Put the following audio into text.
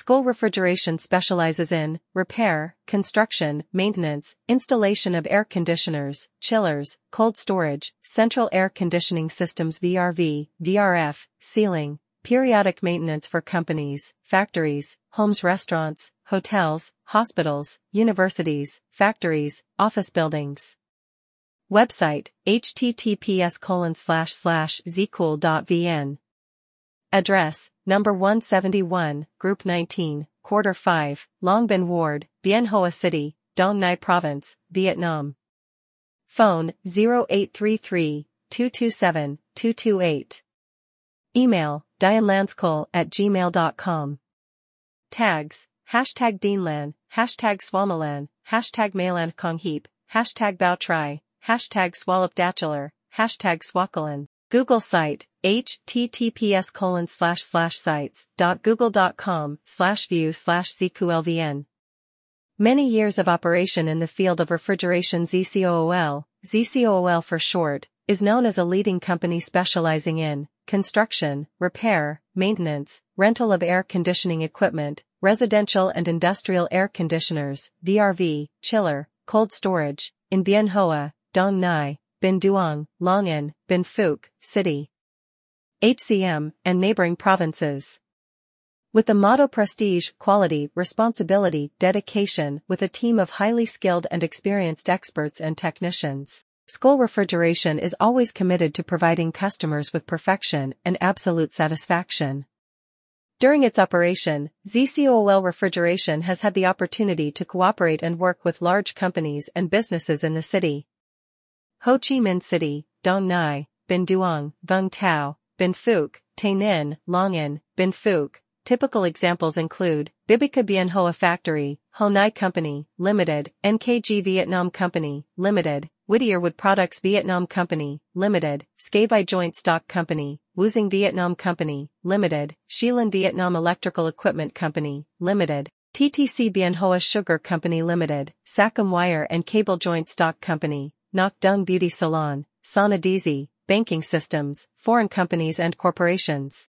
Zcool Refrigeration specializes in repair, construction, maintenance, installation of air conditioners, chillers, cold storage, central air conditioning systems VRV, VRF, sealing, periodic maintenance for companies, factories, homes, restaurants, hotels, hospitals, universities, factories, office buildings. Website, https://zcool.vn. Address, number 171, Group 19, Quarter 5, Long Binh Ward, Bien Hoa City, Dong Nai Province, Vietnam. Phone, 0833-227-228. Email, dienlanhzcool@gmail.com. Tags, # Dienlan, # Swamalan, # Malan Kong Heap, # Bao Tri, # Swallop Datular, # Swakalan. Google site, https://sites.google.com/view/zcoolvn. Many years of operation in the field of refrigeration. ZCOOL, ZCOOL for short, is known as a leading company specializing in construction, repair, maintenance, rental of air conditioning equipment, residential and industrial air conditioners, VRV, chiller, cold storage, in Bien Hoa, Dong Nai, Binh Duong, Long An, Binh Phuoc City, HCM, and neighboring provinces. With the motto prestige, quality, responsibility, dedication, with a team of highly skilled and experienced experts and technicians, Zcool Refrigeration is always committed to providing customers with perfection and absolute satisfaction. During its operation, ZCOOL Refrigeration has had the opportunity to cooperate and work with large companies and businesses in the city. Ho Chi Minh City, Dong Nai, Binh Duong, Vung Tau, Binh Phuoc, Tay Ninh, Long An, Binh Phuoc. Typical examples include Bibica Bien Hoa Factory, Ho Nai Company, Limited, NKG Vietnam Company, Limited, Whittier Wood Products Vietnam Company, Limited, Scavi Joint Stock Company, Woosung Vietnam Company, Limited, Shihlin Vietnam Electrical Equipment Company, Limited, TTC Bien Hoa Sugar Company Limited, Sacom Wire and Cable Joint Stock Company, Ngoc Dung Beauty Salon, Sonadezi, Banking Systems, Foreign Companies and Corporations.